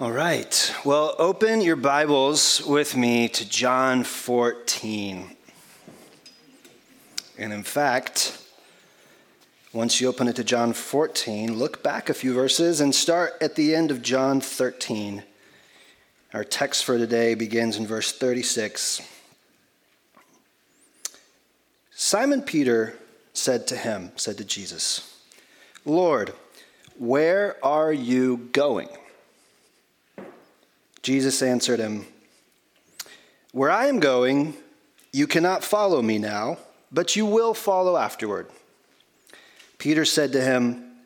All right, well, open your Bibles with me to John 14. And in fact, once you open it to John 14, look back a few verses and start at the end of John 13. Our text for today begins in verse 36. Simon Peter said to Jesus, "Lord, where are you going?" Jesus answered him, "Where I am going, you cannot follow me now, but you will follow afterward." Peter said to him,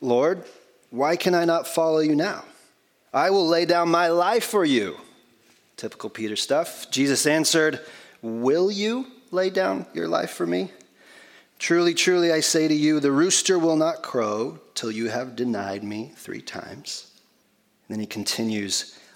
"Lord, why can I not follow you now? I will lay down my life for you." Typical Peter stuff. Jesus answered, "Will you lay down your life for me? Truly, truly, I say to you, the rooster will not crow till you have denied me 3 times. And then he continues,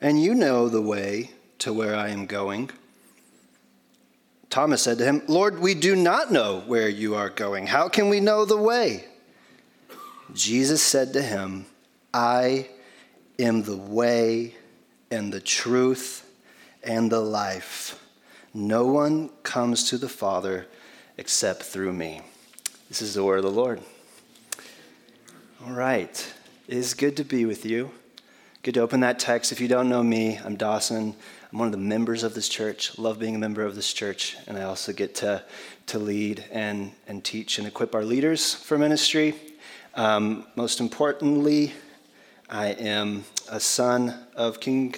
And you know the way to where I am going." Thomas said to him, "Lord, we do not know where you are going. How can we know the way?" Jesus said to him, "I am the way and the truth and the life. No one comes to the Father except through me." This is the word of the Lord. All right. It is good to be with you. Good to open that text. If you don't know me, I'm Dawson. I'm one of the members of this church. Love being a member of this church. And I also get to lead and teach and equip our leaders for ministry. Most importantly, I am a son of the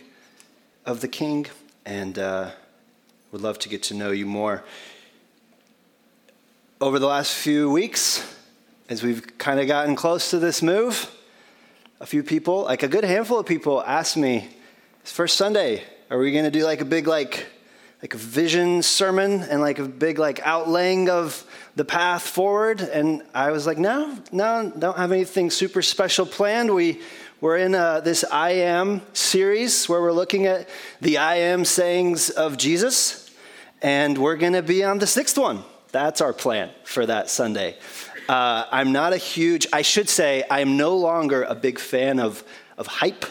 King, and would love to get to know you more. Over the last few weeks, as we've kind of gotten close to this move, a few people, like a good handful of people, asked me, "It's first Sunday. Are we going to do like a big like a vision sermon and like a big like outlaying of the path forward?" And I was like, "No, don't have anything super special planned. We're in this I Am series where we're looking at the I Am sayings of Jesus, and we're going to be on the 6th one. That's our plan for that Sunday." I am no longer a big fan of hype,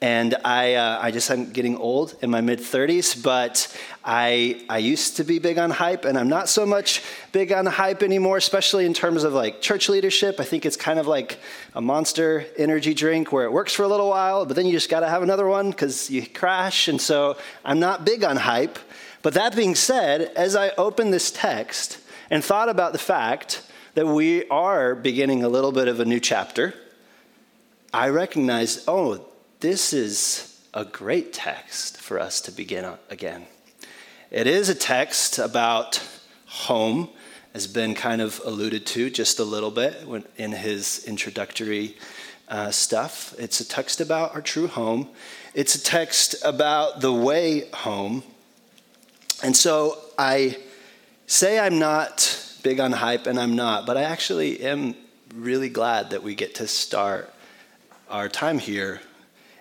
and I just am getting old in my mid-30s, but I used to be big on hype, and I'm not so much big on hype anymore, especially in terms of like church leadership. I think it's kind of like a Monster energy drink where it works for a little while, but then you just got to have another one because you crash, and so I'm not big on hype. But that being said, as I opened this text and thought about the fact that we are beginning a little bit of a new chapter, I recognized, this is a great text for us to begin again. It is a text about home, as Ben kind of alluded to just a little bit in his introductory stuff. It's a text about our true home. It's a text about the way home. And so I say I'm not big on hype, and I'm not, but I actually am really glad that we get to start our time here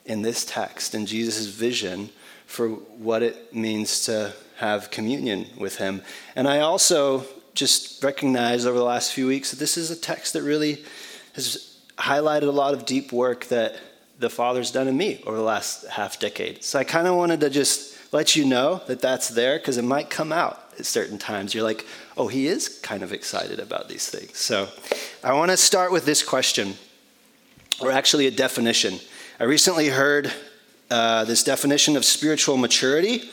in this text and Jesus' vision for what it means to have communion with him. And I also just recognize over the last few weeks that this is a text that really has highlighted a lot of deep work that the Father's done in me over the last half decade. So I kind of wanted to just let you know that that's there, because it might come out at certain times. You're like, "Oh, he is kind of excited about these things." So I want to start with this question, or actually a definition. I recently heard this definition of spiritual maturity.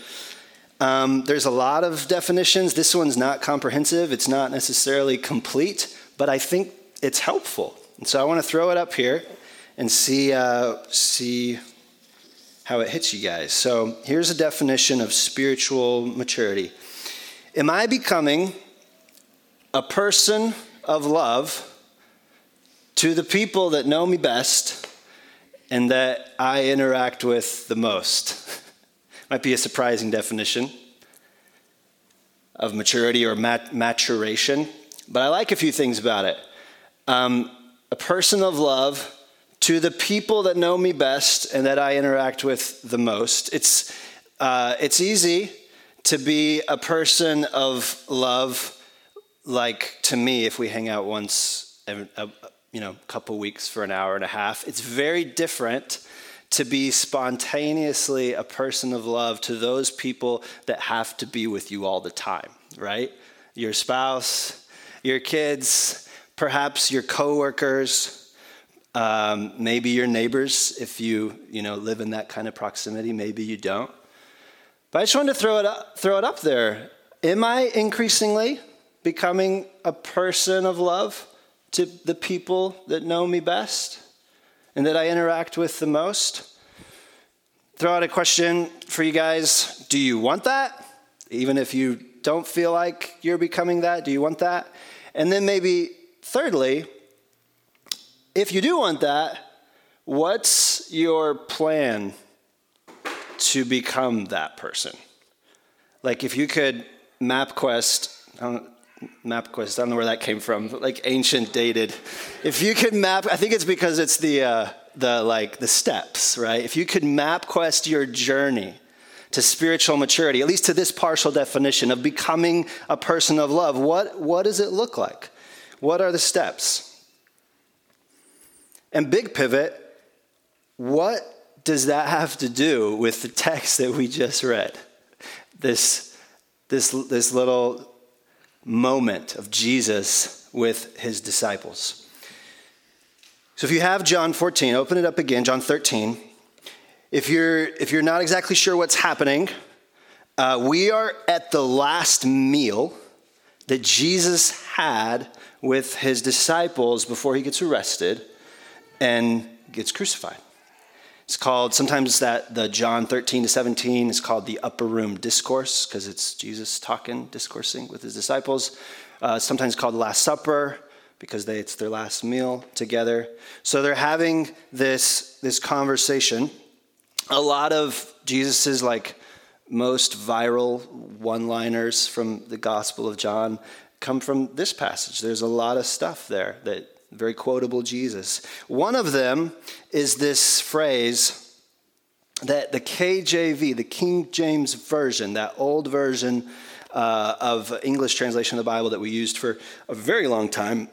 There's a lot of definitions. This one's not comprehensive. It's not necessarily complete, but I think it's helpful. And so I want to throw it up here and see how it hits you guys. So here's a definition of spiritual maturity. Am I becoming a person of love to the people that know me best and that I interact with the most. Might be a surprising definition of maturity or maturation, but I like a few things about it. A person of love to the people that know me best and that I interact with the most. It's easy to be a person of love, like to me, if we hang out once, a couple weeks for an hour and a half. It's very different to be spontaneously a person of love to those people that have to be with you all the time, right? Your spouse, your kids, perhaps your coworkers, maybe your neighbors if you live in that kind of proximity. Maybe you don't. But I just wanted to throw it up there. Am I increasingly becoming a person of love to the people that know me best and that I interact with the most? Throw out a question for you guys. Do you want that? Even if you don't feel like you're becoming that, do you want that? And then maybe thirdly, if you do want that, what's your plan to become that person? Like if you could MapQuest, I don't know where that came from, but like ancient, dated. If you could map, I think it's because it's the steps, right? If you could MapQuest your journey to spiritual maturity, at least to this partial definition of becoming a person of love, what does it look like? What are the steps? And big pivot, what does that have to do with the text that we just read? This little moment of Jesus with his disciples. So if you have John 14, open it up again, John 13. If you're not exactly sure what's happening, we are at the last meal that Jesus had with his disciples before he gets arrested and gets crucified. It's called, sometimes the John 13-17 is called the upper room discourse because it's Jesus talking, discoursing with his disciples. Sometimes called the Last Supper because it's their last meal together. So they're having this conversation. A lot of Jesus's most viral one-liners from the Gospel of John come from this passage. There's a lot of stuff there that very quotable Jesus. One of them is this phrase that the KJV, the King James Version, that old version of English translation of the Bible that we used for a very long time.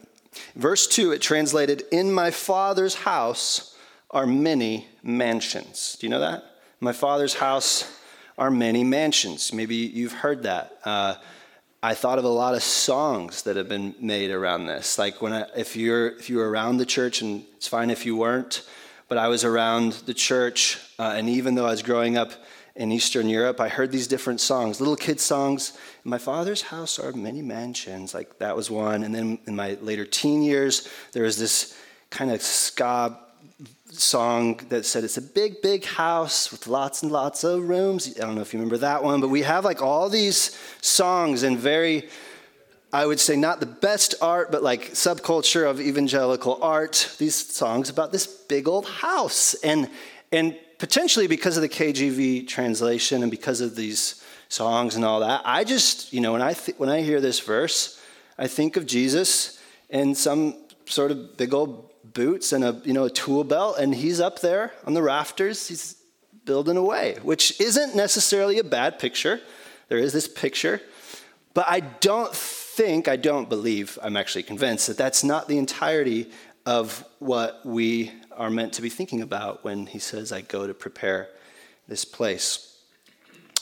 Verse 2, it translated, "In my Father's house are many mansions." Do you know that? My Father's house are many mansions. Maybe you've heard that. I thought of a lot of songs that have been made around this. Like if you were around the church, and it's fine if you weren't, but I was around the church, and even though I was growing up in Eastern Europe, I heard these different songs, little kid songs. "In my Father's house are many mansions," like that was one. And then in my later teen years, there was this kind of ska song that said, "It's a big, big house with lots and lots of rooms." I don't know if you remember that one, but we have all these songs and very, I would say not the best art, but subculture of evangelical art, these songs about this big old house. And potentially because of the KJV translation and because of these songs and all that, I just, when I hear this verse, I think of Jesus in some sort of big old boots and a tool belt, and he's up there on the rafters. He's building away, which isn't necessarily a bad picture. There is this picture, but I don't believe, I'm actually convinced that that's not the entirety of what we are meant to be thinking about when he says, "I go to prepare this place."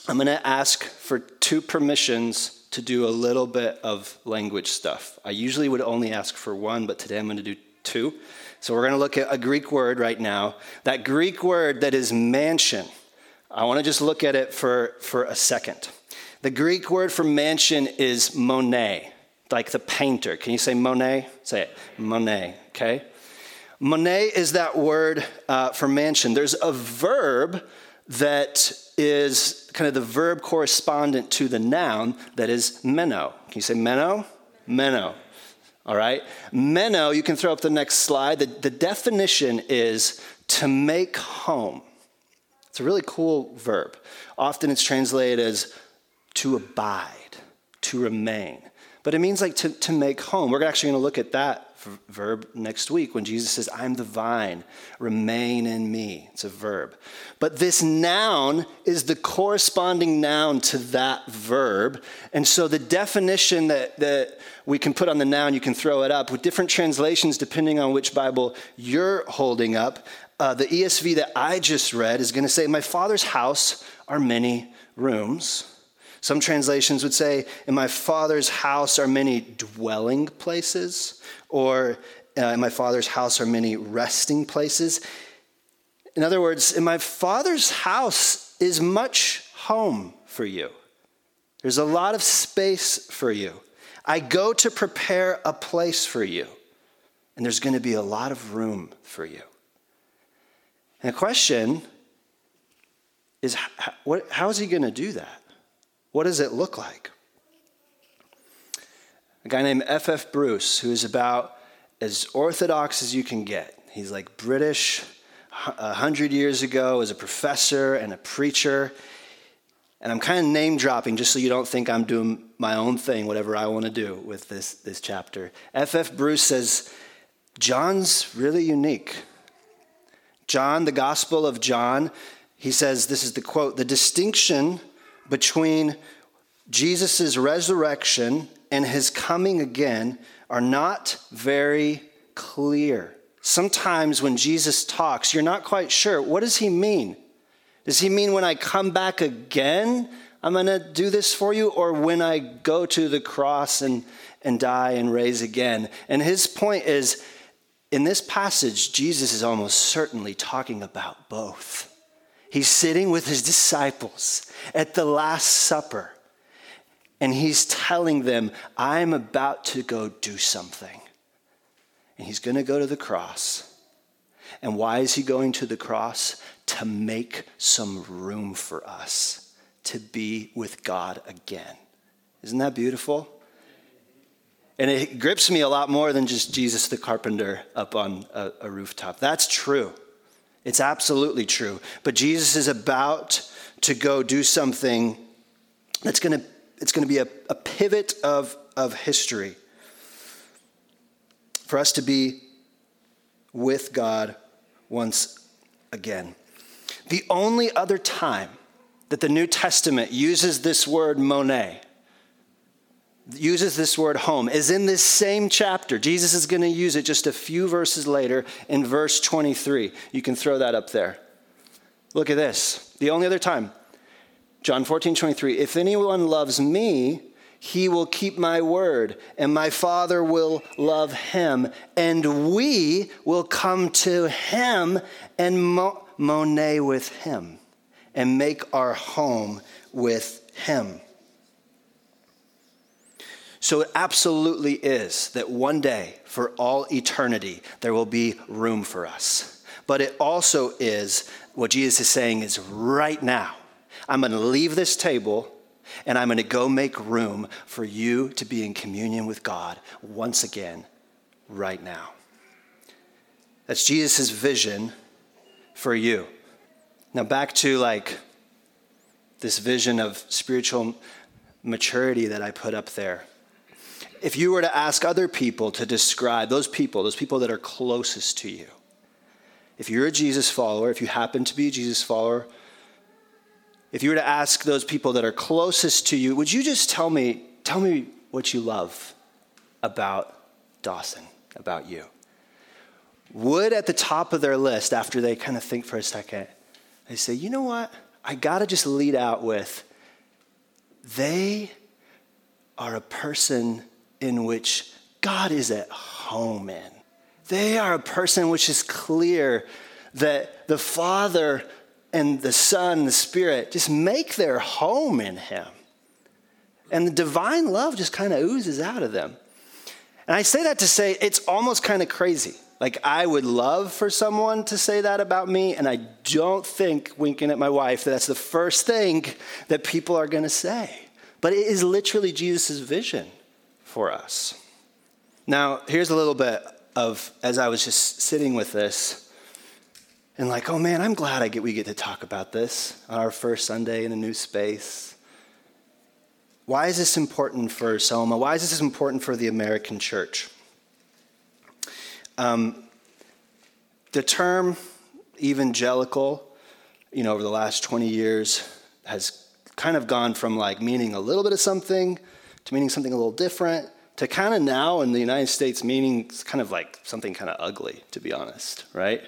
I'm going to ask for two permissions to do a little bit of language stuff. I usually would only ask for one, but today I'm going to do two. So we're going to look at a Greek word right now. That Greek word that is mansion. I want to just look at it for a second. The Greek word for mansion is Monet, like the painter. Can you say Monet? Say it. Monet, okay? Monet is that word for mansion. There's a verb that is kind of the verb correspondent to the noun that is meno. Can you say meno? Meno. All right, meno, you can throw up the next slide. The definition is to make home. It's a really cool verb. Often it's translated as to abide, to remain. But it means like to make home. We're actually going to look at that verb next week when Jesus says, I'm the vine, remain in me. It's a verb. But this noun is the corresponding noun to that verb. And so the definition that we can put on the noun, you can throw it up with different translations depending on which Bible you're holding up. The ESV that I just read is going to say, my Father's house are many rooms. Some translations would say, in my Father's house are many dwelling places, or in my Father's house are many resting places. In other words, in my Father's house is much home for you. There's a lot of space for you. I go to prepare a place for you, and there's going to be a lot of room for you. And the question is, how is he going to do that? What does it look like? A guy named F.F. Bruce, who is about as orthodox as you can get. He's like British 100 years ago as a professor and a preacher. And I'm kind of name dropping just so you don't think I'm doing my own thing, whatever I want to do with this chapter. F.F. Bruce says, John's really unique. John, the Gospel of John, he says, this is the quote, the distinction between Jesus' resurrection and his coming again are not very clear. Sometimes when Jesus talks, you're not quite sure. What does he mean? Does he mean when I come back again, I'm going to do this for you? Or when I go to the cross and die and raise again? And his point is, in this passage, Jesus is almost certainly talking about both. He's sitting with his disciples at the Last Supper, and he's telling them, I'm about to go do something. And he's going to go to the cross. And why is he going to the cross? To make some room for us to be with God again. Isn't that beautiful? And it grips me a lot more than just Jesus the carpenter up on a rooftop. That's true. It's absolutely true. But Jesus is about to go do something that's going to be a pivot of history for us to be with God once again. The only other time that the New Testament uses this word monē, uses this word home, is in this same chapter. Jesus is going to use it just a few verses later in verse 23. You can throw that up there. Look at this. The only other time, John 14:23, if anyone loves me, he will keep my word, and my Father will love him, and we will come to him and monē with him and make our home with him. So it absolutely is that one day, for all eternity, there will be room for us. But it also is, what Jesus is saying is right now, I'm going to leave this table and I'm going to go make room for you to be in communion with God once again right now. That's Jesus' vision for you. Now back to like this vision of spiritual maturity that I put up there. If you were to ask other people to describe those people that are closest to you, if you're a Jesus follower, if you happen to be a Jesus follower, if you were to ask those people that are closest to you, would you just tell me what you love about Dawson, about you? Would at the top of their list, after they kind of think for a second, they say, you know what? I got to just lead out with, they are a person in which God is at home in. They are a person which is clear that the Father and the Son and the Spirit just make their home in him. And the divine love just kind of oozes out of them. And I say that to say it's almost kind of crazy. Like I would love for someone to say that about me, and I don't think, winking at my wife, that's the first thing that people are going to say. But it is literally Jesus' vision for us. Now, here's a little bit of, as I was just sitting with this, And like, oh man, I'm glad we get to talk about this on our first Sunday in a new space. Why is this important for Soma? Why is this important for the American church? The term evangelical, over the last 20 years has kind of gone from like meaning a little bit of something to meaning something a little different to kind of now in the United States meaning kind of like something kind of ugly, to be honest, right?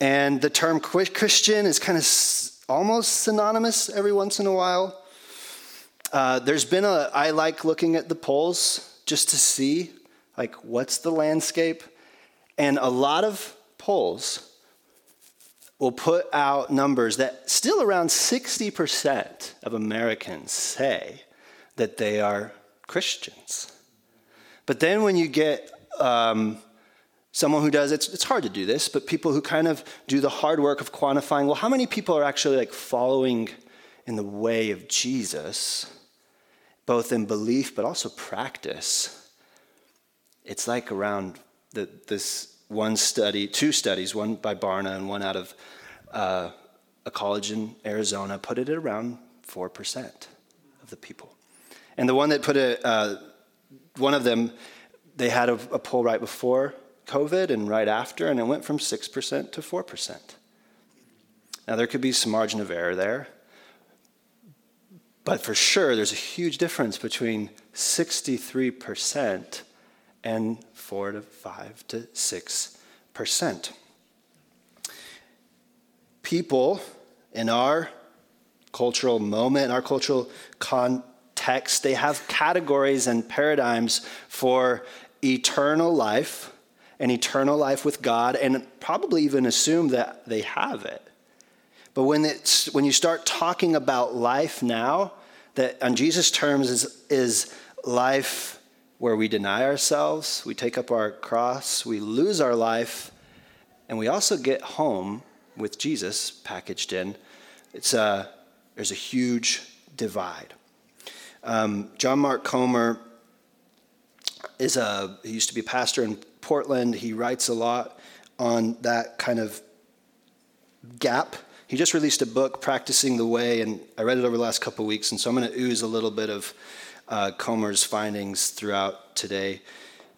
And the term Christian is kind of almost synonymous every once in a while. There's been I like looking at the polls just to see, like, what's the landscape? And a lot of polls will put out numbers that still around 60% of Americans say that they are Christians. But then when you get someone who does, it's hard to do this, but people who kind of do the hard work of quantifying, well, how many people are actually like following in the way of Jesus, both in belief but also practice? It's like around this one study, two studies, one by Barna and one out of a college in Arizona, put it at around 4% of the people. And the one that put it, one of them, they had a poll right before COVID and right after, and it went from 6% to 4%. Now, there could be some margin of error there, but for sure, there's a huge difference between 63% and 4 to 5 to 6%. People in our cultural moment, in our cultural context, they have categories and paradigms for eternal life and eternal life with God, and probably even assume that they have it. But when you start talking about life now, that on Jesus' terms is life where we deny ourselves, we take up our cross, we lose our life, and we also get home with Jesus packaged in. There's a huge divide. John Mark Comer he used to be a pastor in Portland. He writes a lot on that kind of gap. He just released a book, Practicing the Way, and I read it over the last couple of weeks, and so I'm going to ooze a little bit of Comer's findings throughout today.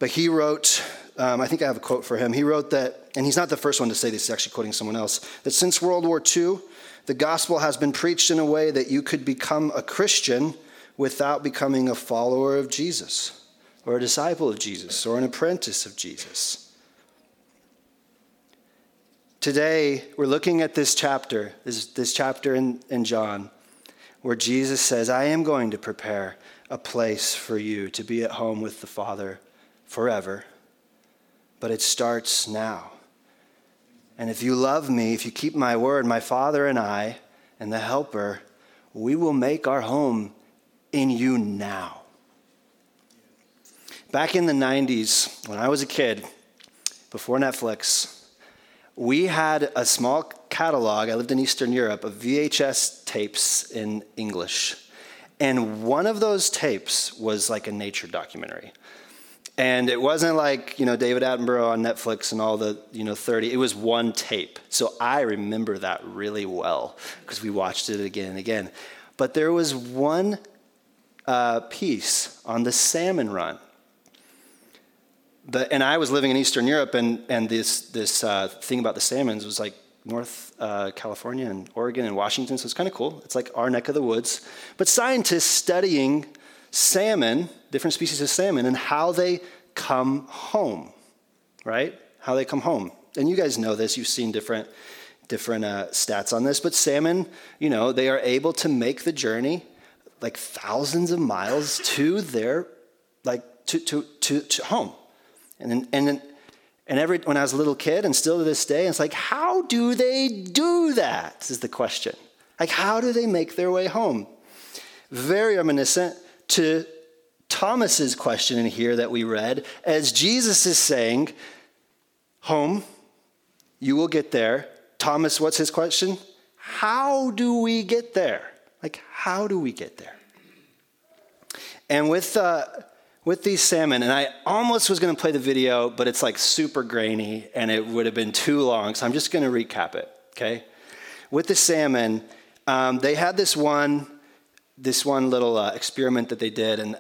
But he wrote, I think I have a quote for him. He wrote that, and he's not the first one to say this, he's actually quoting someone else, that since World War II, the gospel has been preached in a way that you could become a Christian without becoming a follower of Jesus, or a disciple of Jesus, or an apprentice of Jesus. Today, we're looking at this chapter in John, where Jesus says, I am going to prepare a place for you to be at home with the Father forever, but it starts now. And if you love me, if you keep my word, my Father and I and the Helper, we will make our home in you now. Back in the 90s, when I was a kid, before Netflix, we had a small catalog, I lived in Eastern Europe, of VHS tapes in English. And one of those tapes was like a nature documentary. And it wasn't like, David Attenborough on Netflix and all the, 30. It was one tape. So I remember that really well because we watched it again and again. But there was one piece on the salmon run. And I was living in Eastern Europe, and this thing about the salmons was like North California and Oregon and Washington, so it's kind of cool. It's like our neck of the woods. But scientists studying salmon, different species of salmon, and how they come home, right? How they come home. And you guys know this. You've seen different stats on this. But salmon, they are able to make the journey like thousands of miles to their, like, to home. And when I was a little kid, and still to this day, it's like, how do they do that? Is the question. Like, how do they make their way home? Very reminiscent to Thomas's question in here that we read, as Jesus is saying, "Home, you will get there." Thomas, what's his question? How do we get there? Like, how do we get there? And with with these salmon, and I almost was going to play the video, but it's like super grainy, and it would have been too long, so I'm just going to recap it, okay? With the salmon, they had this one little experiment that they did, and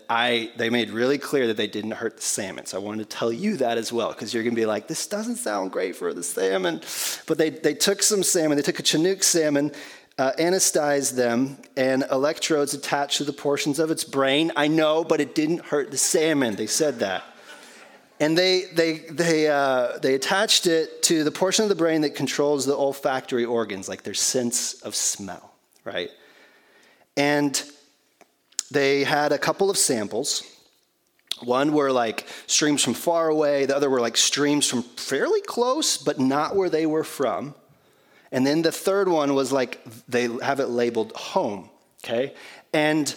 they made really clear that they didn't hurt the salmon. So I wanted to tell you that as well, because you're going to be like, this doesn't sound great for the salmon. But they took some salmon, they took a Chinook salmon, anesthetized them, and electrodes attached to the portions of its brain. I know, but it didn't hurt the salmon. They said that. And they attached it to the portion of the brain that controls the olfactory organs, like their sense of smell, right? And they had a couple of samples. One were like streams from far away. The other were like streams from fairly close, but not where they were from. And then the third one was like, they have it labeled home, okay? And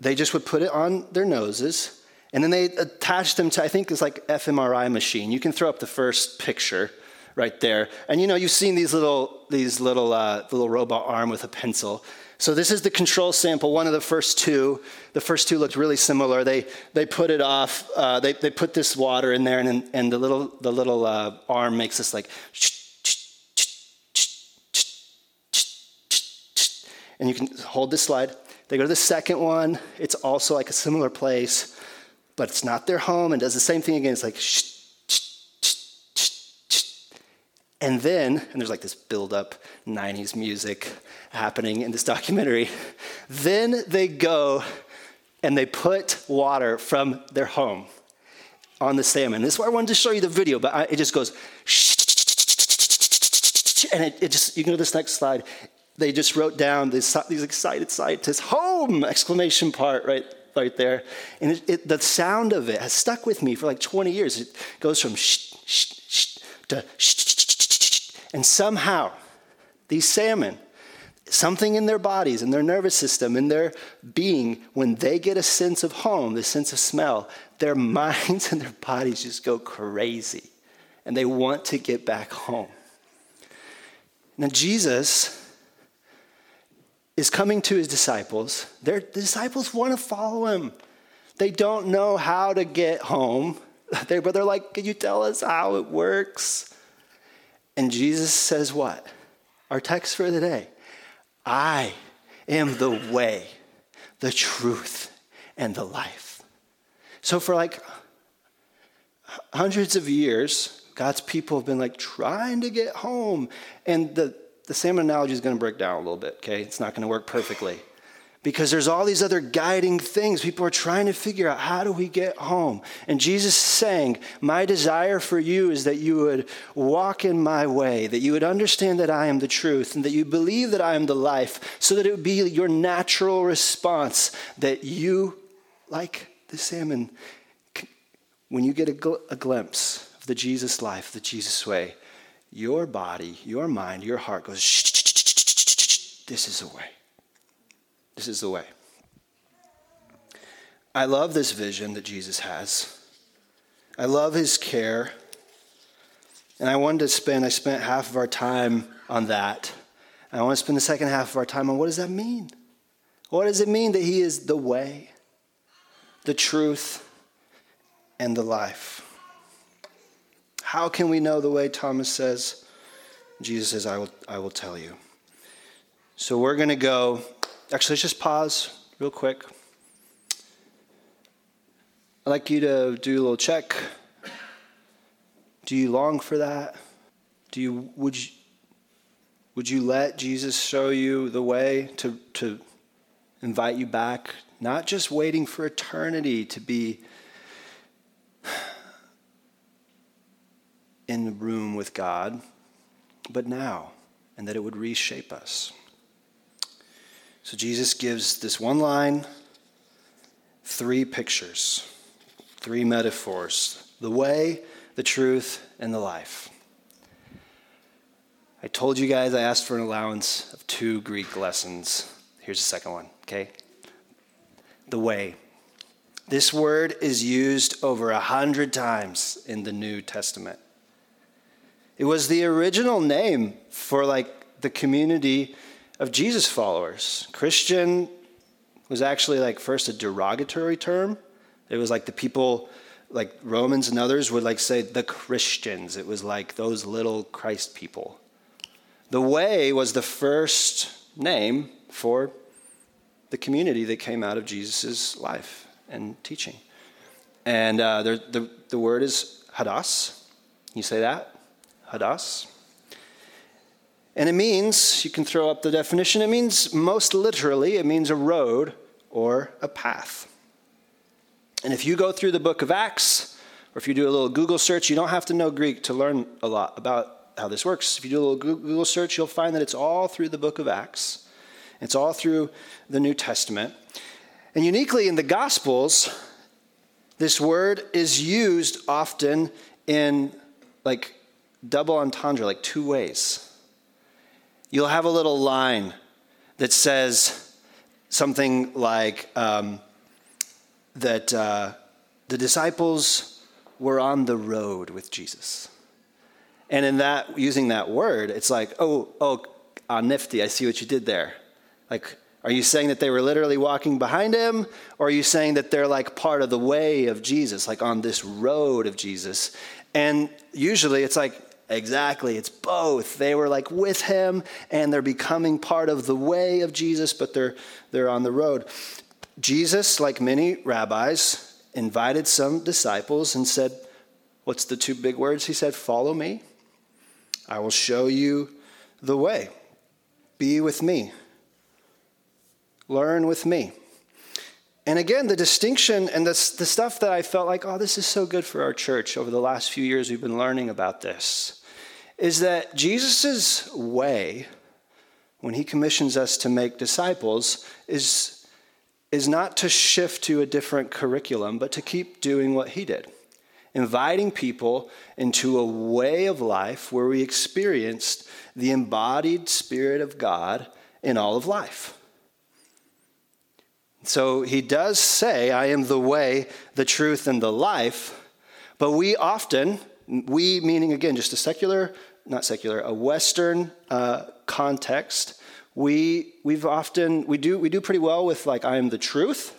they just would put it on their noses. And then they attached them to, I think it's like fMRI machine. You can throw up the first picture right there. And you've seen these little robot arm with a pencil. So this is the control sample, one of the first two. The first two looked really similar. They put it off. They put this water in there, and the little arm makes this like, and you can hold this slide. They go to the second one. It's also like a similar place, but it's not their home, and does the same thing again. It's like, and then, and there's like this build-up 90s music happening in this documentary. Then they go and they put water from their home on the salmon. This is why I wanted to show you the video, but it just goes, and it just, you can go to this next slide. They just wrote down these excited scientists, home, exclamation part right there. And the sound of it has stuck with me for like 20 years. It goes from to and somehow these salmon, something in their bodies, in their nervous system, in their being, when they get a sense of home, the sense of smell, their minds and their bodies just go crazy. And they want to get back home. Now Jesus is coming to his disciples. The disciples want to follow him. They don't know how to get home. But they're like, can you tell us how it works? And Jesus says what? Our text for the day. I am the way, the truth, and the life. So for like hundreds of years, God's people have been like trying to get home. And the salmon analogy is going to break down a little bit, okay? It's not going to work perfectly. Because there's all these other guiding things. People are trying to figure out, how do we get home? And Jesus is saying, my desire for you is that you would walk in my way, that you would understand that I am the truth, and that you believe that I am the life, so that it would be your natural response that you, like the salmon, when you get a glimpse of the Jesus life, the Jesus way, your body, your mind, your heart goes, this is the way. This is the way. I love this vision that Jesus has. I love his care. And I spent half of our time on that. And I want to spend the second half of our time on what does that mean? What does it mean that he is the way, the truth, and the life? How can we know the way? Thomas says. Jesus says, I will tell you. So we're going to go. Actually, let's just pause real quick. I'd like you to do a little check. Do you long for that? Would you let Jesus show you the way to invite you back? Not just waiting for eternity to be in the room with God, but now, and that it would reshape us. So Jesus gives this one line, three pictures, three metaphors, the way, the truth, and the life. I told you guys I asked for an allowance of 2 Greek lessons. Here's the second one, okay? The way. This word is used over 100 times in the New Testament. It was the original name for like the community of Jesus followers. Christian was actually like first a derogatory term. It was like the people, like Romans and others would like say the Christians. It was like those little Christ people. The Way was the first name for the community that came out of Jesus' life and teaching. And the word is hadas. You say that? Hadas. And it means, you can throw up the definition, it means most literally, it means a road or a path. And if you go through the book of Acts, or if you do a little Google search, you don't have to know Greek to learn a lot about how this works. If you do a little Google search, you'll find that it's all through the book of Acts. It's all through the New Testament. And uniquely in the Gospels, this word is used often in like double entendre, like two ways. You'll have a little line that says something like that the disciples were on the road with Jesus. And in that, using that word, it's like, oh, nifty, I see what you did there. Like, are you saying that they were literally walking behind him? Or are you saying that they're like part of the way of Jesus, like on this road of Jesus? And usually it's like, exactly, it's both. They were like with him and they're becoming part of the way of Jesus, but they're on the road. Jesus, like many rabbis, invited some disciples and said, what's the two big words? He said, follow me. I will show you the way. Be with me. Learn with me. And again, the distinction and the stuff that I felt like, oh, this is so good for our church over the last few years we've been learning about this, is that Jesus' way, when he commissions us to make disciples, is not to shift to a different curriculum, but to keep doing what he did, inviting people into a way of life where we experienced the embodied Spirit of God in all of life. So he does say, I am the way, the truth, and the life. But we often, we meaning again, just a secular, not secular, a Western context, we do pretty well with like, I am the truth,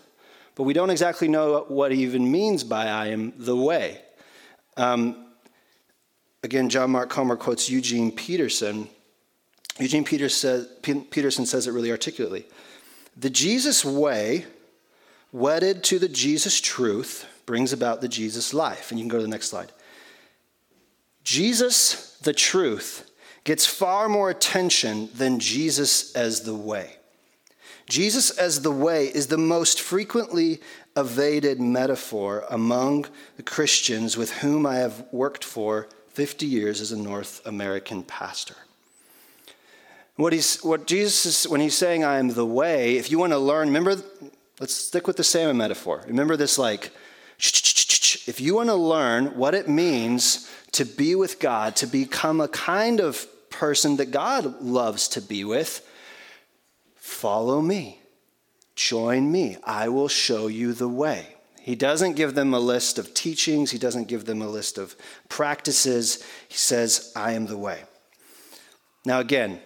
but we don't exactly know what he even means by I am the way. Again, John Mark Comer quotes Eugene Peterson. Eugene Peterson says it really articulately. The Jesus way, wedded to the Jesus truth, brings about the Jesus life. And you can go to the next slide. Jesus, the truth, gets far more attention than Jesus as the way. Jesus as the way is the most frequently evaded metaphor among the Christians with whom I have worked for 50 years as a North American pastor. What Jesus is, when he's saying, I am the way, if you want to learn, remember, let's stick with the salmon metaphor. Remember this, like, if you want to learn what it means to be with God, to become a kind of person that God loves to be with, follow me, join me, I will show you the way. He doesn't give them a list of teachings. He doesn't give them a list of practices. He says, I am the way. Now, again,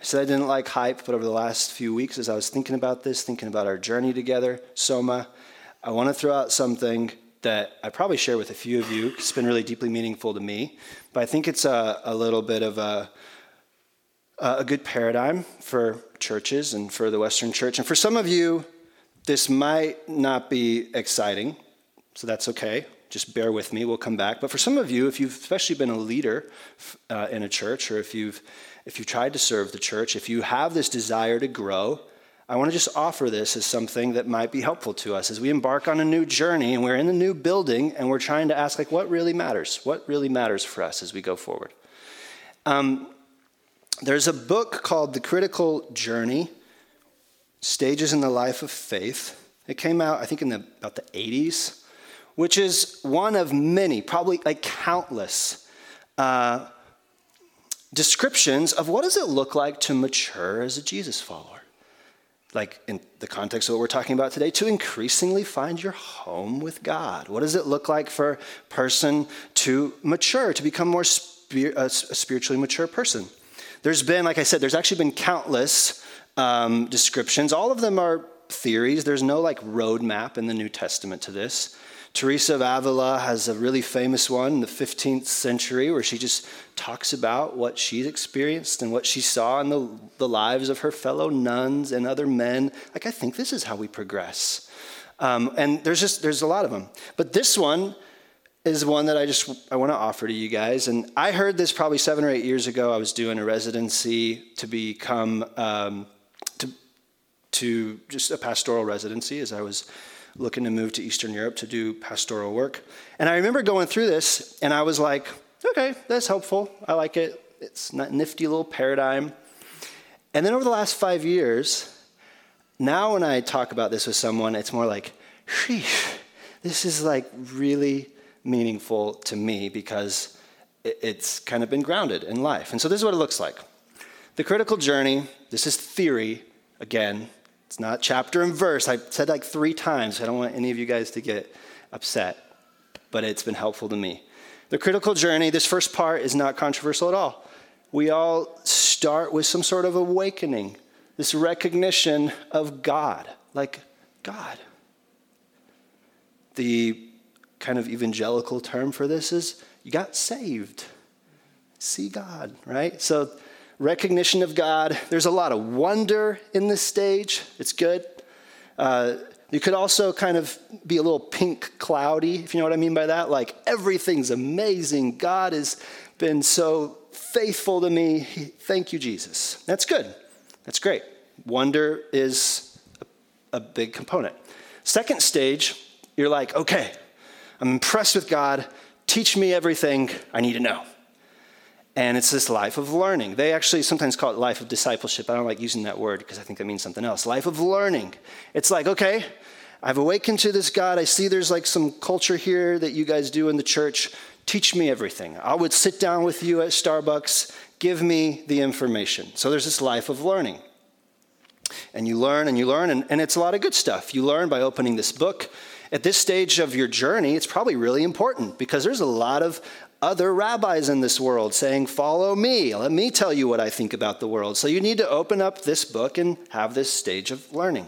I said I didn't like hype, but over the last few weeks as I was thinking about this, thinking about our journey together, Soma, I want to throw out something that I probably share with a few of you. It's been really deeply meaningful to me, but I think it's a little bit of a good paradigm for churches and for the Western church. And for some of you, this might not be exciting, so that's okay. Just bear with me. We'll come back. But for some of you, if you've especially been a leader in a church, or if you've tried to serve the church, if you have this desire to grow, I want to just offer this as something that might be helpful to us as we embark on a new journey and we're in a new building and we're trying to ask, like, what really matters? What really matters for us as we go forward? There's a book called The Critical Journey, Stages in the Life of Faith. It came out, I think, in about the 80s, which is one of many, probably like countless descriptions of what does it look like to mature as a Jesus follower? Like in the context of what we're talking about today, to increasingly find your home with God. What does it look like for a person to mature, to become more a spiritually mature person? There's been, like I said, there's actually been countless descriptions. All of them are theories. There's no like roadmap in the New Testament to this. Teresa of Avila has a really famous one in the 15th century where she just talks about what she's experienced and what she saw in the lives of her fellow nuns and other men. Like, I think this is how we progress. And there's a lot of them. But this one is one that I want to offer to you guys. And I heard this probably 7 or 8 years ago. I was doing a residency to become, to just a pastoral residency as I was looking to move to Eastern Europe to do pastoral work. And I remember going through this, and I was like, okay, that's helpful. I like it. It's a nifty little paradigm. And then over the last 5 years, now when I talk about this with someone, it's more like, sheesh, this is like really meaningful to me because it's kind of been grounded in life. And so this is what it looks like. The critical journey, this is theory, again, it's not chapter and verse. I said like 3 times. I don't want any of you guys to get upset, but it's been helpful to me. The critical journey, this first part is not controversial at all. We all start with some sort of awakening, this recognition of God, like God. The kind of evangelical term for this is you got saved. See God, right? So recognition of God. There's a lot of wonder in this stage. It's good. You could also kind of be a little pink cloudy, if you know what I mean by that. Like, everything's amazing. God has been so faithful to me. Thank you, Jesus. That's good. That's great. Wonder is a big component. Second stage, you're like, okay, I'm impressed with God. Teach me everything I need to know. And it's this life of learning. They actually sometimes call it life of discipleship. I don't like using that word because I think that means something else. Life of learning. It's like, okay, I've awakened to this God. I see there's like some culture here that you guys do in the church. Teach me everything. I would sit down with you at Starbucks. Give me the information. So there's this life of learning. And you learn and you learn. And it's a lot of good stuff. You learn by opening this book. At this stage of your journey, it's probably really important because there's a lot of other rabbis in this world saying, follow me, let me tell you what I think about the world. So you need to open up this book and have this stage of learning.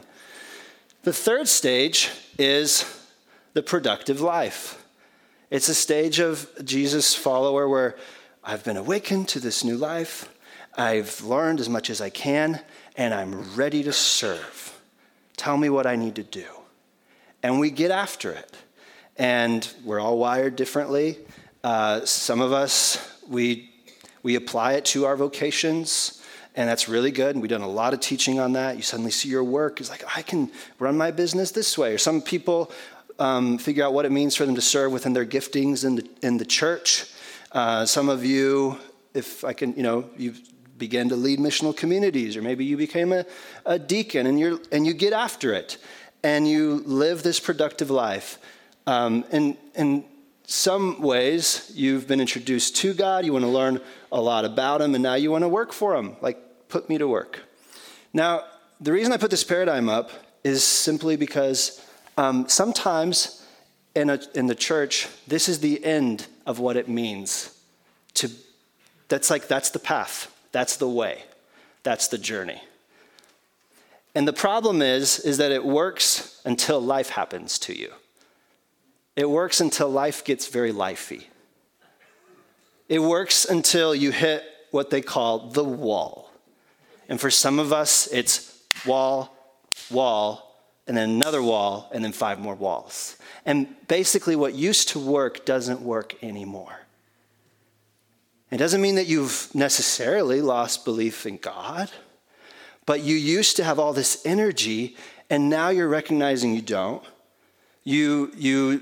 The third stage is the productive life. It's a stage of Jesus follower where I've been awakened to this new life, I've learned as much as I can, and I'm ready to serve. Tell me what I need to do. And we get after it. And we're all wired differently. Some of us, we apply it to our vocations, and that's really good. And we've done a lot of teaching on that. You suddenly see your work. It's like, I can run my business this way. Or some people figure out what it means for them to serve within their giftings in the church. Some of you, if I can, you began to lead missional communities, or maybe you became a deacon, and you get after it, and you live this productive life, and some ways you've been introduced to God. You want to learn a lot about him, and now you want to work for him. Like, put me to work. Now, the reason I put this paradigm up is simply because sometimes in the church, this is the end of what it means to. That's the path. That's the way. That's the journey. And the problem is that it works until life happens to you. It works until life gets very lifey. It works until you hit what they call the wall. And for some of us, it's wall, wall, and then another wall, and then 5 more walls. And basically what used to work doesn't work anymore. It doesn't mean that you've necessarily lost belief in God, but you used to have all this energy, and now you're recognizing you don't. The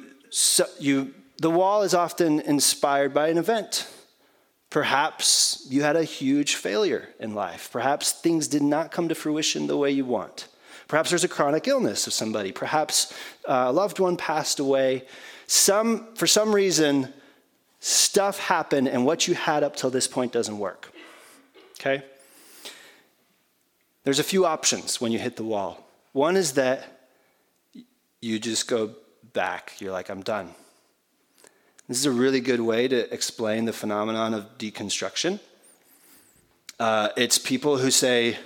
wall is often inspired by an event. Perhaps you had a huge failure in life. Perhaps things did not come to fruition the way you want. Perhaps there's a chronic illness of somebody. Perhaps a loved one passed away. For some reason, stuff happened, and what you had up till this point doesn't work. Okay? There's a few options when you hit the wall. One is that you just go back. You're like, I'm done. This is a really good way to explain the phenomenon of deconstruction. It's people who say,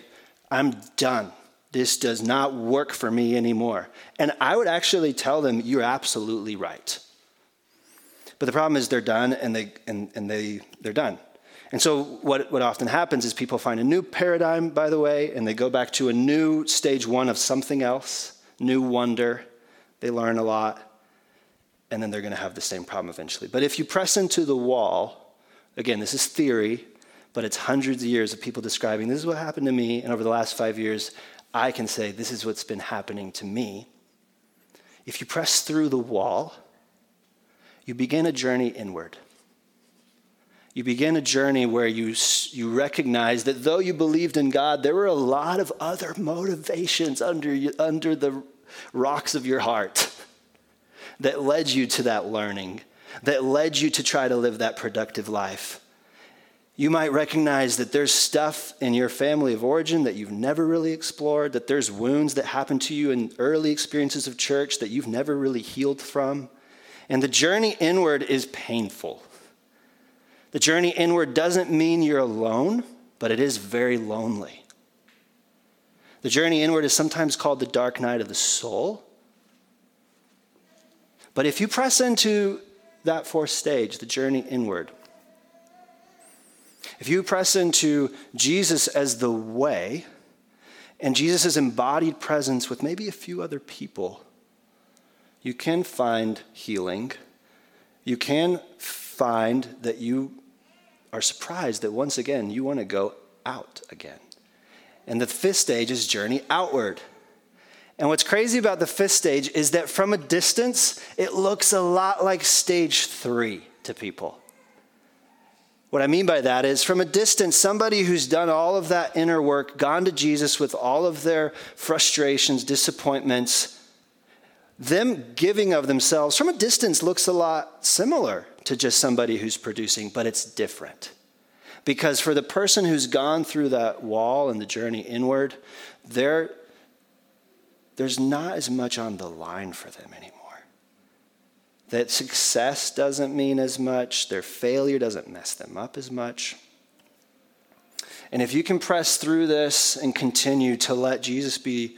I'm done. This does not work for me anymore. And I would actually tell them, you're absolutely right. But the problem is they're done, and they're done. And so what often happens is people find a new paradigm, by the way, and they go back to a new stage one of something else, new wonder. They learn a lot. And then they're going to have the same problem eventually. But if you press into the wall, again, this is theory, but it's hundreds of years of people describing, this is what happened to me, and over the last 5 years, I can say, this is what's been happening to me. If you press through the wall, you begin a journey inward. You begin a journey where you recognize that though you believed in God, there were a lot of other motivations under the rocks of your heart that led you to that learning, that led you to try to live that productive life. You might recognize that there's stuff in your family of origin that you've never really explored, that there's wounds that happened to you in early experiences of church that you've never really healed from. And the journey inward is painful. The journey inward doesn't mean you're alone, but it is very lonely. The journey inward is sometimes called the dark night of the soul. But if you press into that fourth stage, the journey inward, if you press into Jesus as the way and Jesus' embodied presence with maybe a few other people, you can find healing. You can find that you are surprised that once again you want to go out again. And the fifth stage is journey outward. And what's crazy about the fifth stage is that from a distance, it looks a lot like stage 3 to people. What I mean by that is from a distance, somebody who's done all of that inner work, gone to Jesus with all of their frustrations, disappointments, them giving of themselves from a distance looks a lot similar to just somebody who's producing, but it's different. Because for the person who's gone through that wall and the journey inward, there's not as much on the line for them anymore. That success doesn't mean as much. Their failure doesn't mess them up as much. And if you can press through this and continue to let Jesus be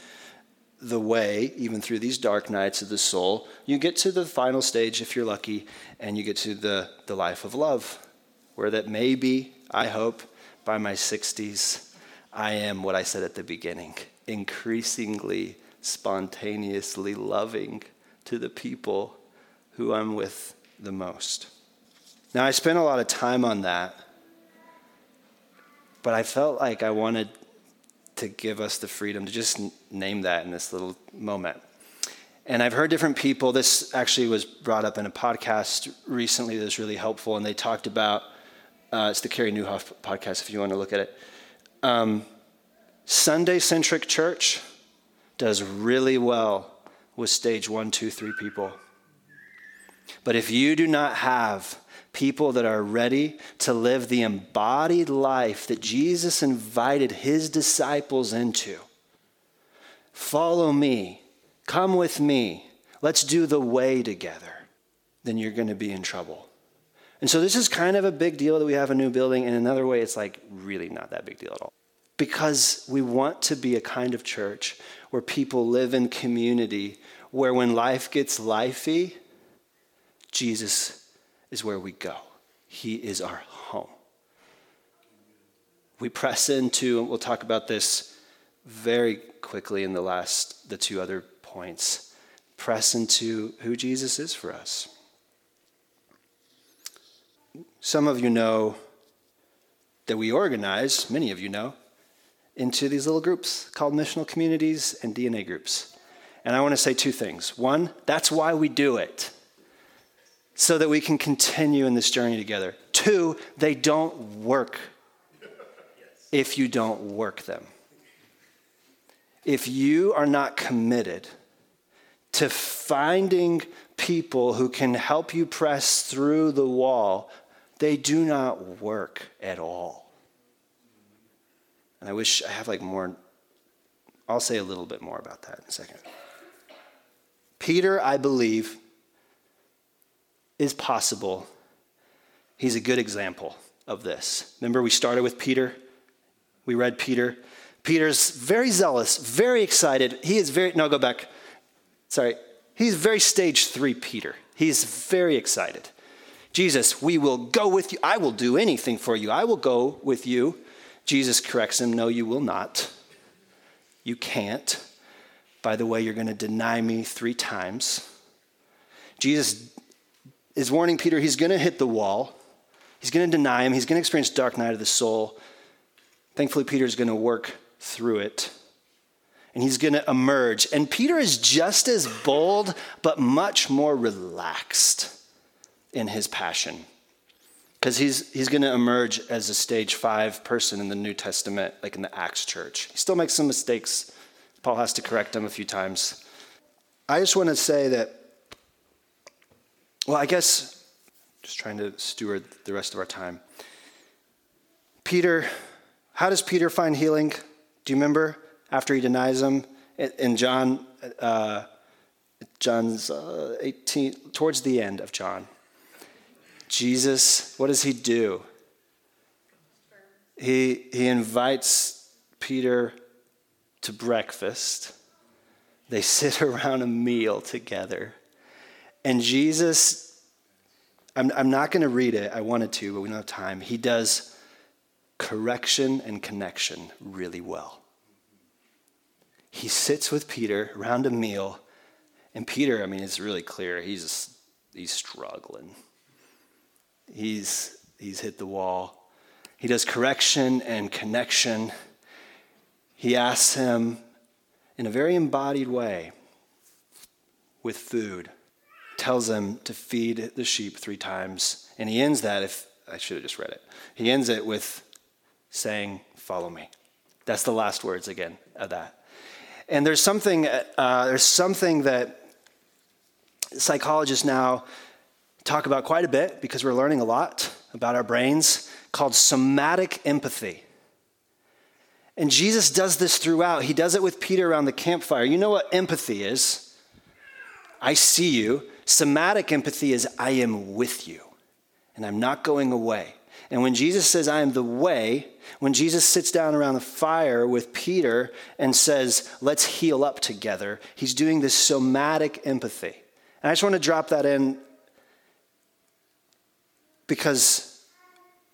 the way, even through these dark nights of the soul, you get to the final stage, if you're lucky, and you get to the life of love, where that maybe, I hope, by my 60s, I am what I said at the beginning, increasingly spontaneously loving to the people who I'm with the most. Now, I spent a lot of time on that, but I felt like I wanted to give us the freedom to just name that in this little moment. And I've heard different people, this actually was brought up in a podcast recently that was really helpful, and they talked about, it's the Carey Nieuwhof podcast if you want to look at it, Sunday-centric church does really well with stage 1, 2, 3 people. But if you do not have people that are ready to live the embodied life that Jesus invited his disciples into, follow me, come with me, let's do the way together, then you're going to be in trouble. And so this is kind of a big deal that we have a new building. In another way, it's like really not that big deal at all. Because we want to be a kind of church where people live in community, where when life gets lifey, Jesus is where we go. He is our home. We press into, and we'll talk about this very quickly in the two other points, press into who Jesus is for us. Some of you know that we organize, many of you know, into these little groups called missional communities and DNA groups. And I want to say two things. One, that's why we do it, so that we can continue in this journey together. Two, they don't work if you don't work them. If you are not committed to finding people who can help you press through the wall, they do not work at all. And I wish I have more. I'll say a little bit more about that in a second. Peter, I believe, is possible. He's a good example of this. Remember, we started with Peter. We read Peter. Peter's very zealous, very excited. He's very stage 3 Peter. He's very excited. Jesus, we will go with you. I will do anything for you. I will go with you. Jesus corrects him. No, you will not. You can't. By the way, you're going to deny me 3 times. Jesus is warning Peter he's going to hit the wall. He's going to deny him. He's going to experience dark night of the soul. Thankfully, Peter's going to work through it. And he's going to emerge. And Peter is just as bold, but much more relaxed in his passion. Because he's going to emerge as a stage 5 person in the New Testament, like in the Acts church. He still makes some mistakes. Paul has to correct him a few times. I just want to say that, well, I guess just trying to steward the rest of our time. Peter, how does Peter find healing? Do you remember? After he denies him in John, John's 18, towards the end of John. Jesus, what does he do? He invites Peter to breakfast. They sit around a meal together. And Jesus, I'm not going to read it. I wanted to, but we don't have time. He does correction and connection really well. He sits with Peter around a meal. And Peter, I mean, it's really clear. He's struggling. He's hit the wall. He does correction and connection. He asks him in a very embodied way with food, tells him to feed the sheep 3 times. And he ends that, if I should have just read it. He ends it with saying, follow me. That's the last words again of that. And there's something that psychologists now talk about quite a bit because we're learning a lot about our brains called somatic empathy. And Jesus does this throughout. He does it with Peter around the campfire. You know what empathy is? I see you. Somatic empathy is I am with you and I'm not going away. And when Jesus says, I am the way, when Jesus sits down around the fire with Peter and says, let's heal up together, he's doing this somatic empathy. And I just want to drop that in because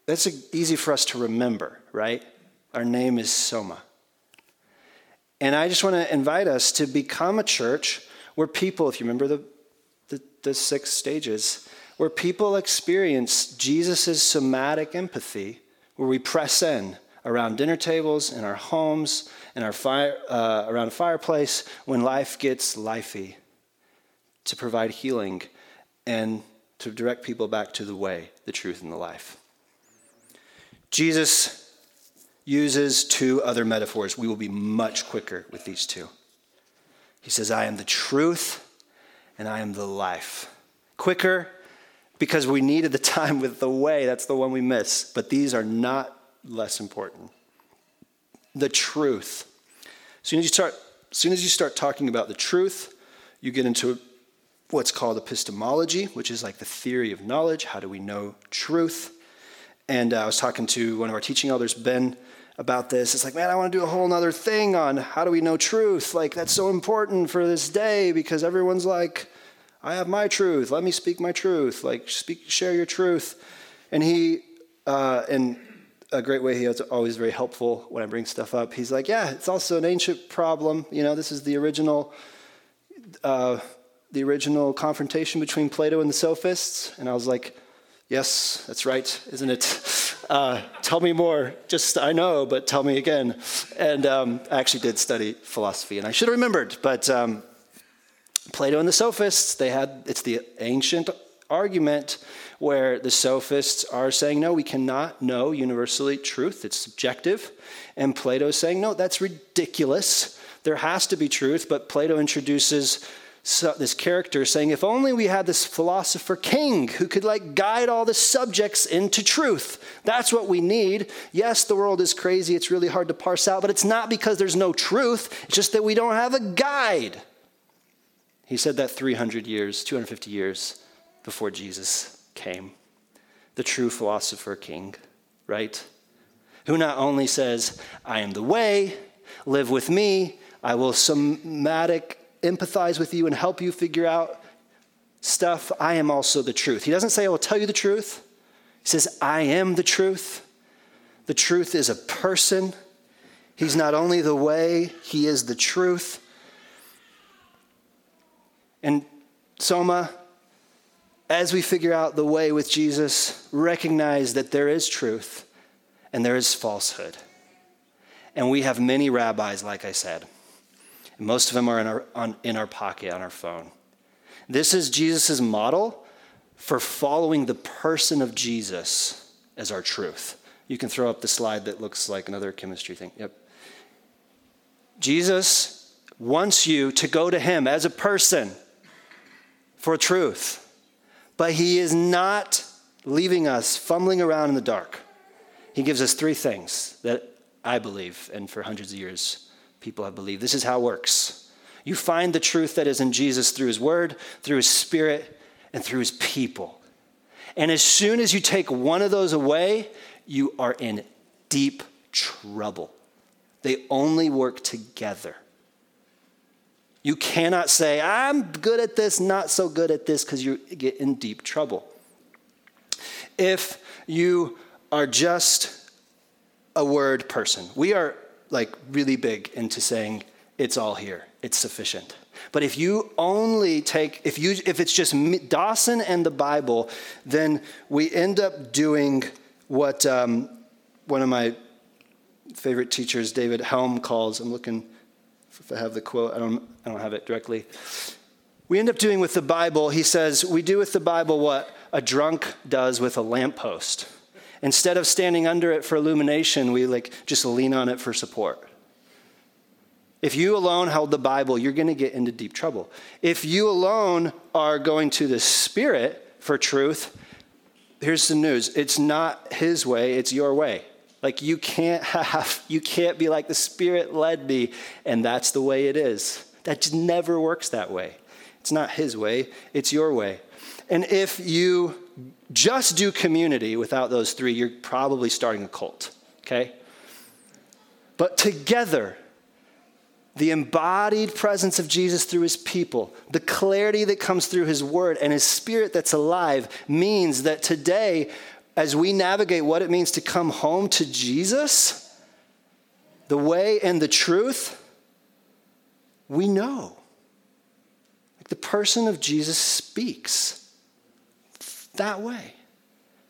that's easy for us to remember, right? Our name is Soma. And I just want to invite us to become a church where people, if you remember the 6 stages, where people experience Jesus' somatic empathy, where we press in around dinner tables, in our homes, in our around a fireplace, when life gets lifey, to provide healing and to direct people back to the way, the truth, and the life. Jesus uses 2 other metaphors. We will be much quicker with these 2. He says, I am the truth and I am the life. Quicker, because we needed the time with the way. That's the one we miss. But these are not less important. The truth. As soon as you start talking about the truth, you get into what's called epistemology, which is like the theory of knowledge. How do we know truth? And I was talking to one of our teaching elders, Ben, about this. It's like, man, I want to do a whole nother thing on how do we know truth? Like, that's so important for this day because everyone's like, I have my truth. Let me speak my truth. Like, share your truth. And he, in a great way, he is always very helpful when I bring stuff up. He's like, yeah, it's also an ancient problem. You know, this is the original confrontation between Plato and the sophists. And I was like, yes, that's right, isn't it? Tell me more. Just, I know, but tell me again. And I actually did study philosophy, and I should have remembered, but... Plato and the sophists, it's the ancient argument where the sophists are saying, no, we cannot know universally truth. It's subjective. And Plato's saying, no, that's ridiculous. There has to be truth. But Plato introduces this character saying, if only we had this philosopher king who could like guide all the subjects into truth. That's what we need. Yes, the world is crazy. It's really hard to parse out, but it's not because there's no truth. It's just that we don't have a guide. He said that 300 years, 250 years before Jesus came. The true philosopher king, right? Who not only says, I am the way, live with me. I will somatic empathize with you and help you figure out stuff. I am also the truth. He doesn't say, I will tell you the truth. He says, I am the truth. The truth is a person. He's not only the way, he is the truth. And Soma, as we figure out the way with Jesus, recognize that there is truth and there is falsehood. And we have many rabbis, like I said. And most of them are in our pocket, on our phone. This is Jesus' model for following the person of Jesus as our truth. You can throw up the slide that looks like another chemistry thing. Yep. Jesus wants you to go to him as a person for truth. But he is not leaving us fumbling around in the dark. He gives us three things that I believe, and for hundreds of years, people have believed. This is how it works. You find the truth that is in Jesus through his word, through his spirit, and through his people. And as soon as you take one of those away, you are in deep trouble. They only work together. You cannot say, I'm good at this, not so good at this, because you get in deep trouble. If you are just a word person, we are really big into saying it's all here, it's sufficient. But if you only take, if it's just Dawson and the Bible, then we end up doing what one of my favorite teachers, David Helm, calls, I'm looking if I have the quote, I don't have it directly. We end up doing with the Bible, he says, we do with the Bible what a drunk does with a lamppost. Instead of standing under it for illumination, we just lean on it for support. If you alone hold the Bible, you're going to get into deep trouble. If you alone are going to the Spirit for truth, here's the news. It's not his way, it's your way. You can't be the Spirit led me, and that's the way it is. That just never works that way. It's not his way, it's your way. And if you just do community without those three, you're probably starting a cult, okay? But together, the embodied presence of Jesus through his people, the clarity that comes through his word and his spirit that's alive means that today, as we navigate what it means to come home to Jesus, the way and the truth, we know. The person of Jesus speaks that way.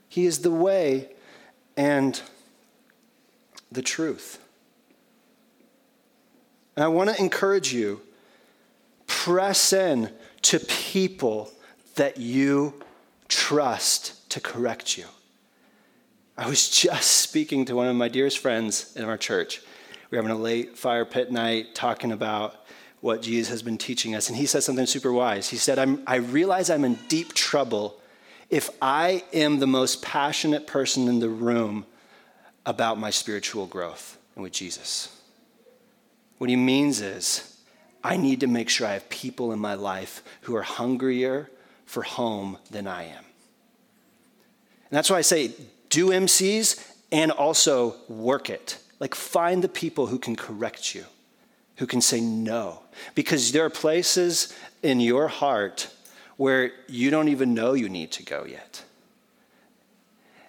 He is the way and the truth. And I want to encourage you, press in to people that you trust to correct you. I was just speaking to one of my dearest friends in our church. We were having a late fire pit night talking about what Jesus has been teaching us. And he said something super wise. He said, I realize I'm in deep trouble if I am the most passionate person in the room about my spiritual growth and with Jesus. What he means is I need to make sure I have people in my life who are hungrier for home than I am. And that's why I say do MCs and also work it. Find the people who can correct you, who can say no. Because there are places in your heart where you don't even know you need to go yet.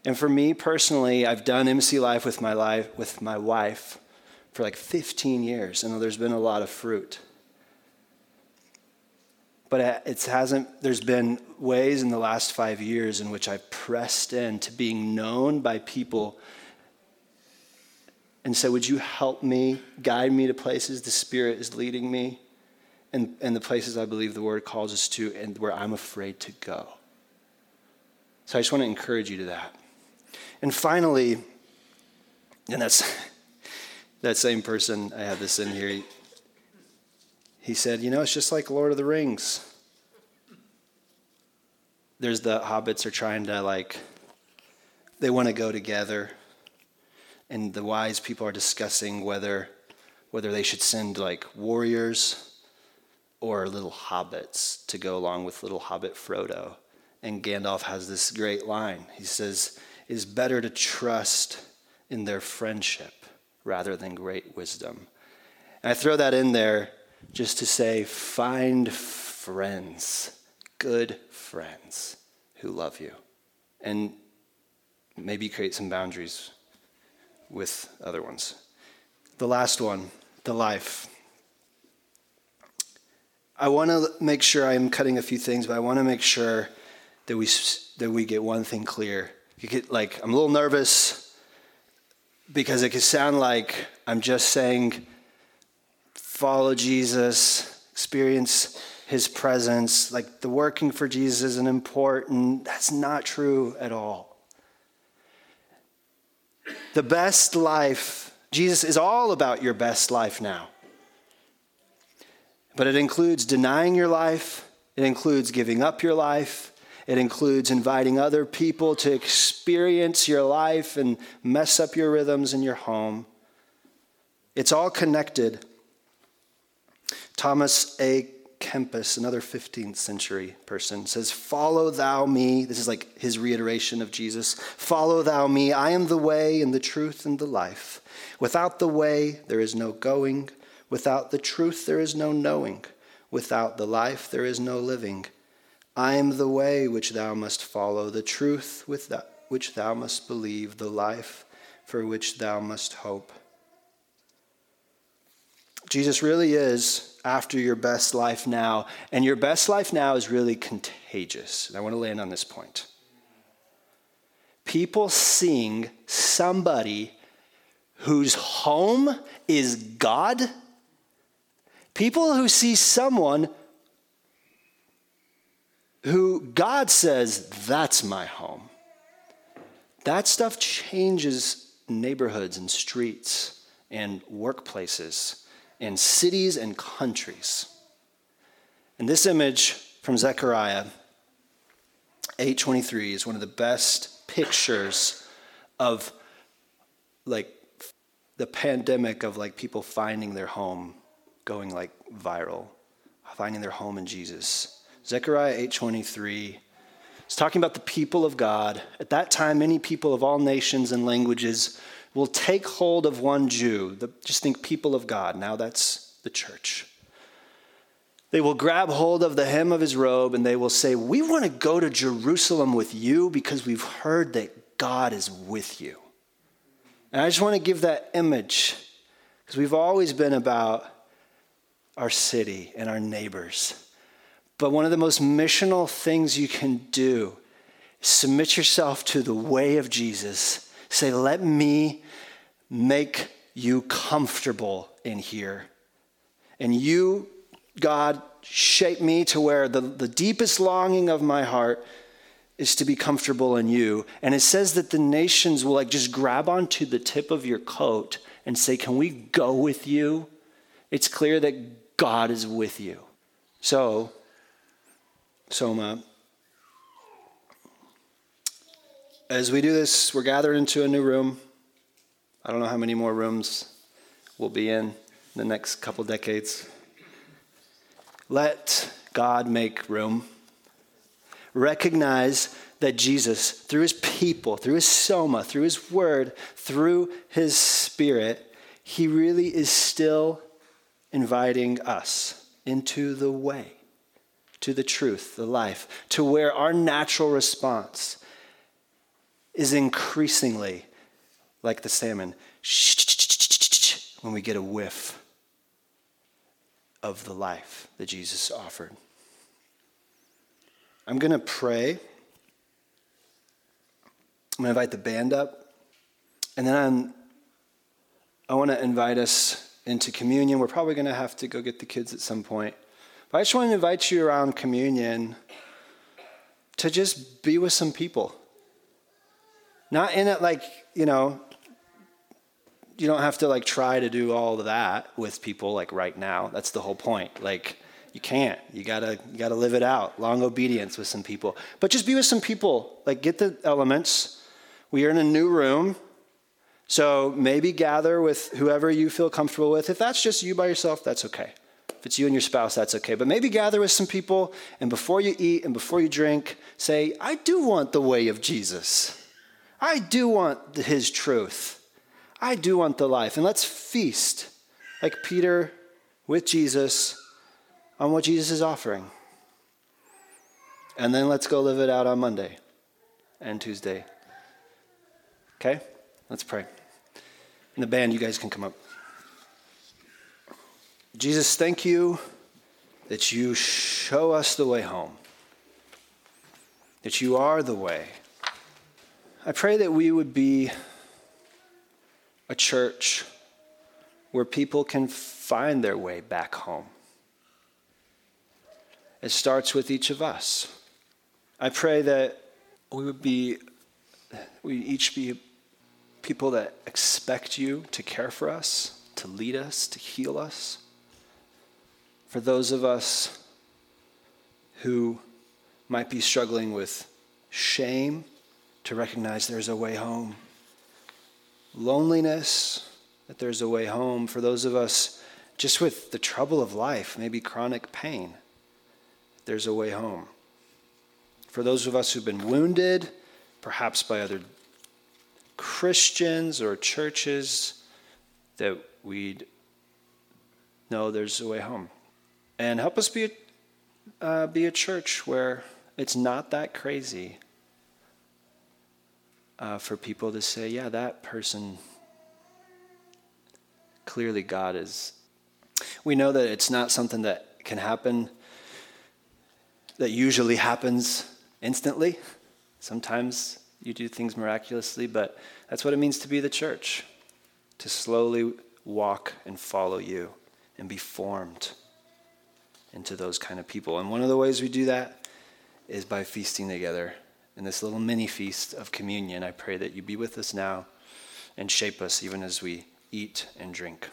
And for me personally, I've done MC Life with my wife for 15 years. I know there's been a lot of fruit. But there's been ways in the last 5 years in which I've pressed into being known by people and said, would you help me, guide me to places the Spirit is leading me and the places I believe the Word calls us to and where I'm afraid to go. So I just want to encourage you to that. And finally, and that's that same person, I have this in here. He said, it's just like Lord of the Rings. There's the hobbits are trying to they want to go together. And the wise people are discussing whether they should send warriors or little hobbits to go along with little hobbit Frodo. And Gandalf has this great line. He says, it is better to trust in their friendship rather than great wisdom. And I throw that in there just to say, find friends, good friends who love you. And maybe create some boundaries with other ones. The last one, the life. I want to make sure I'm cutting a few things, but I want to make sure that we get one thing clear. You get, like, I'm a little nervous because it could sound like I'm just saying, follow Jesus, experience his presence. Like, the working for Jesus isn't important. That's not true at all. The best life, Jesus is all about your best life now. But it includes denying your life. It includes giving up your life. It includes inviting other people to experience your life and mess up your rhythms in your home. It's all connected. Thomas A. Kempis, another 15th century person, says, "Follow thou me." This is like his reiteration of Jesus. "Follow thou me. I am the way and the truth and the life. Without the way, there is no going. Without the truth, there is no knowing. Without the life, there is no living. I am the way which thou must follow, the truth with that which thou must believe, the life for which thou must hope." Jesus really is after your best life now, and your best life now is really contagious. And I want to land on this point. People seeing somebody whose home is God, people who see someone who God says, that's my home. That stuff changes neighborhoods and streets and workplaces and cities and countries. And this image from Zechariah 8:23 is one of the best pictures of, like, the pandemic of, like, people finding their home, going, like, viral, finding their home in Jesus. Zechariah 8:23 is talking about the people of God. At that time, many people of all nations and languages will take hold of one Jew. Just think people of God. Now that's the church. They will grab hold of the hem of his robe, and they will say, "We want to go to Jerusalem with you because we've heard that God is with you." And I just want to give that image because we've always been about our city and our neighbors. But one of the most missional things you can do is submit yourself to the way of Jesus. Say, let me make you comfortable in here. And you, God, shape me to where the deepest longing of my heart is to be comfortable in you. And it says that the nations will, like, just grab onto the tip of your coat and say, can we go with you? It's clear that God is with you. So, Soma, as we do this, we're gathered into a new room. I don't know how many more rooms we'll be in the next couple decades. Let God make room. Recognize that Jesus, through his people, through his Soma, through his word, through his spirit, he really is still inviting us into the way, to the truth, the life, to where our natural response is increasingly like the salmon when we get a whiff of the life that Jesus offered. I'm going to pray. I'm going to invite the band up. And then I want to invite us into communion. We're probably going to have to go get the kids at some point. I just want to invite you around communion to just be with some people. Not in it like, you know, you don't have to, like, try to do all of that with people, like, right now. That's the whole point. Like, you can't. You gotta live it out. Long obedience with some people. But just be with some people. Like, get the elements. We are in a new room. So maybe gather with whoever you feel comfortable with. If that's just you by yourself, that's okay. If it's you and your spouse, that's okay. But maybe gather with some people, and before you eat and before you drink, say, I do want the way of Jesus. I do want his truth. I do want the life. And let's feast like Peter with Jesus on what Jesus is offering. And then let's go live it out on Monday and Tuesday. Okay? Let's pray. And the band, you guys can come up. Jesus, thank you that you show us the way home, that you are the way. I pray that we would be a church where people can find their way back home. It starts with each of us. I pray that we each be people that expect you to care for us, to lead us, to heal us. For those of us who might be struggling with shame, to recognize there's a way home. Loneliness, that there's a way home. For those of us just with the trouble of life, maybe chronic pain, there's a way home. For those of us who've been wounded, perhaps by other Christians or churches, that we'd know there's a way home. And help us be a church where it's not that crazy for people to say, yeah, that person, clearly God is. We know that it's not something that can happen, that usually happens instantly. Sometimes you do things miraculously, but that's what it means to be the church, to slowly walk and follow you and be formed into those kind of people. And one of the ways we do that is by feasting together in this little mini feast of communion. I pray that you be with us now and shape us even as we eat and drink.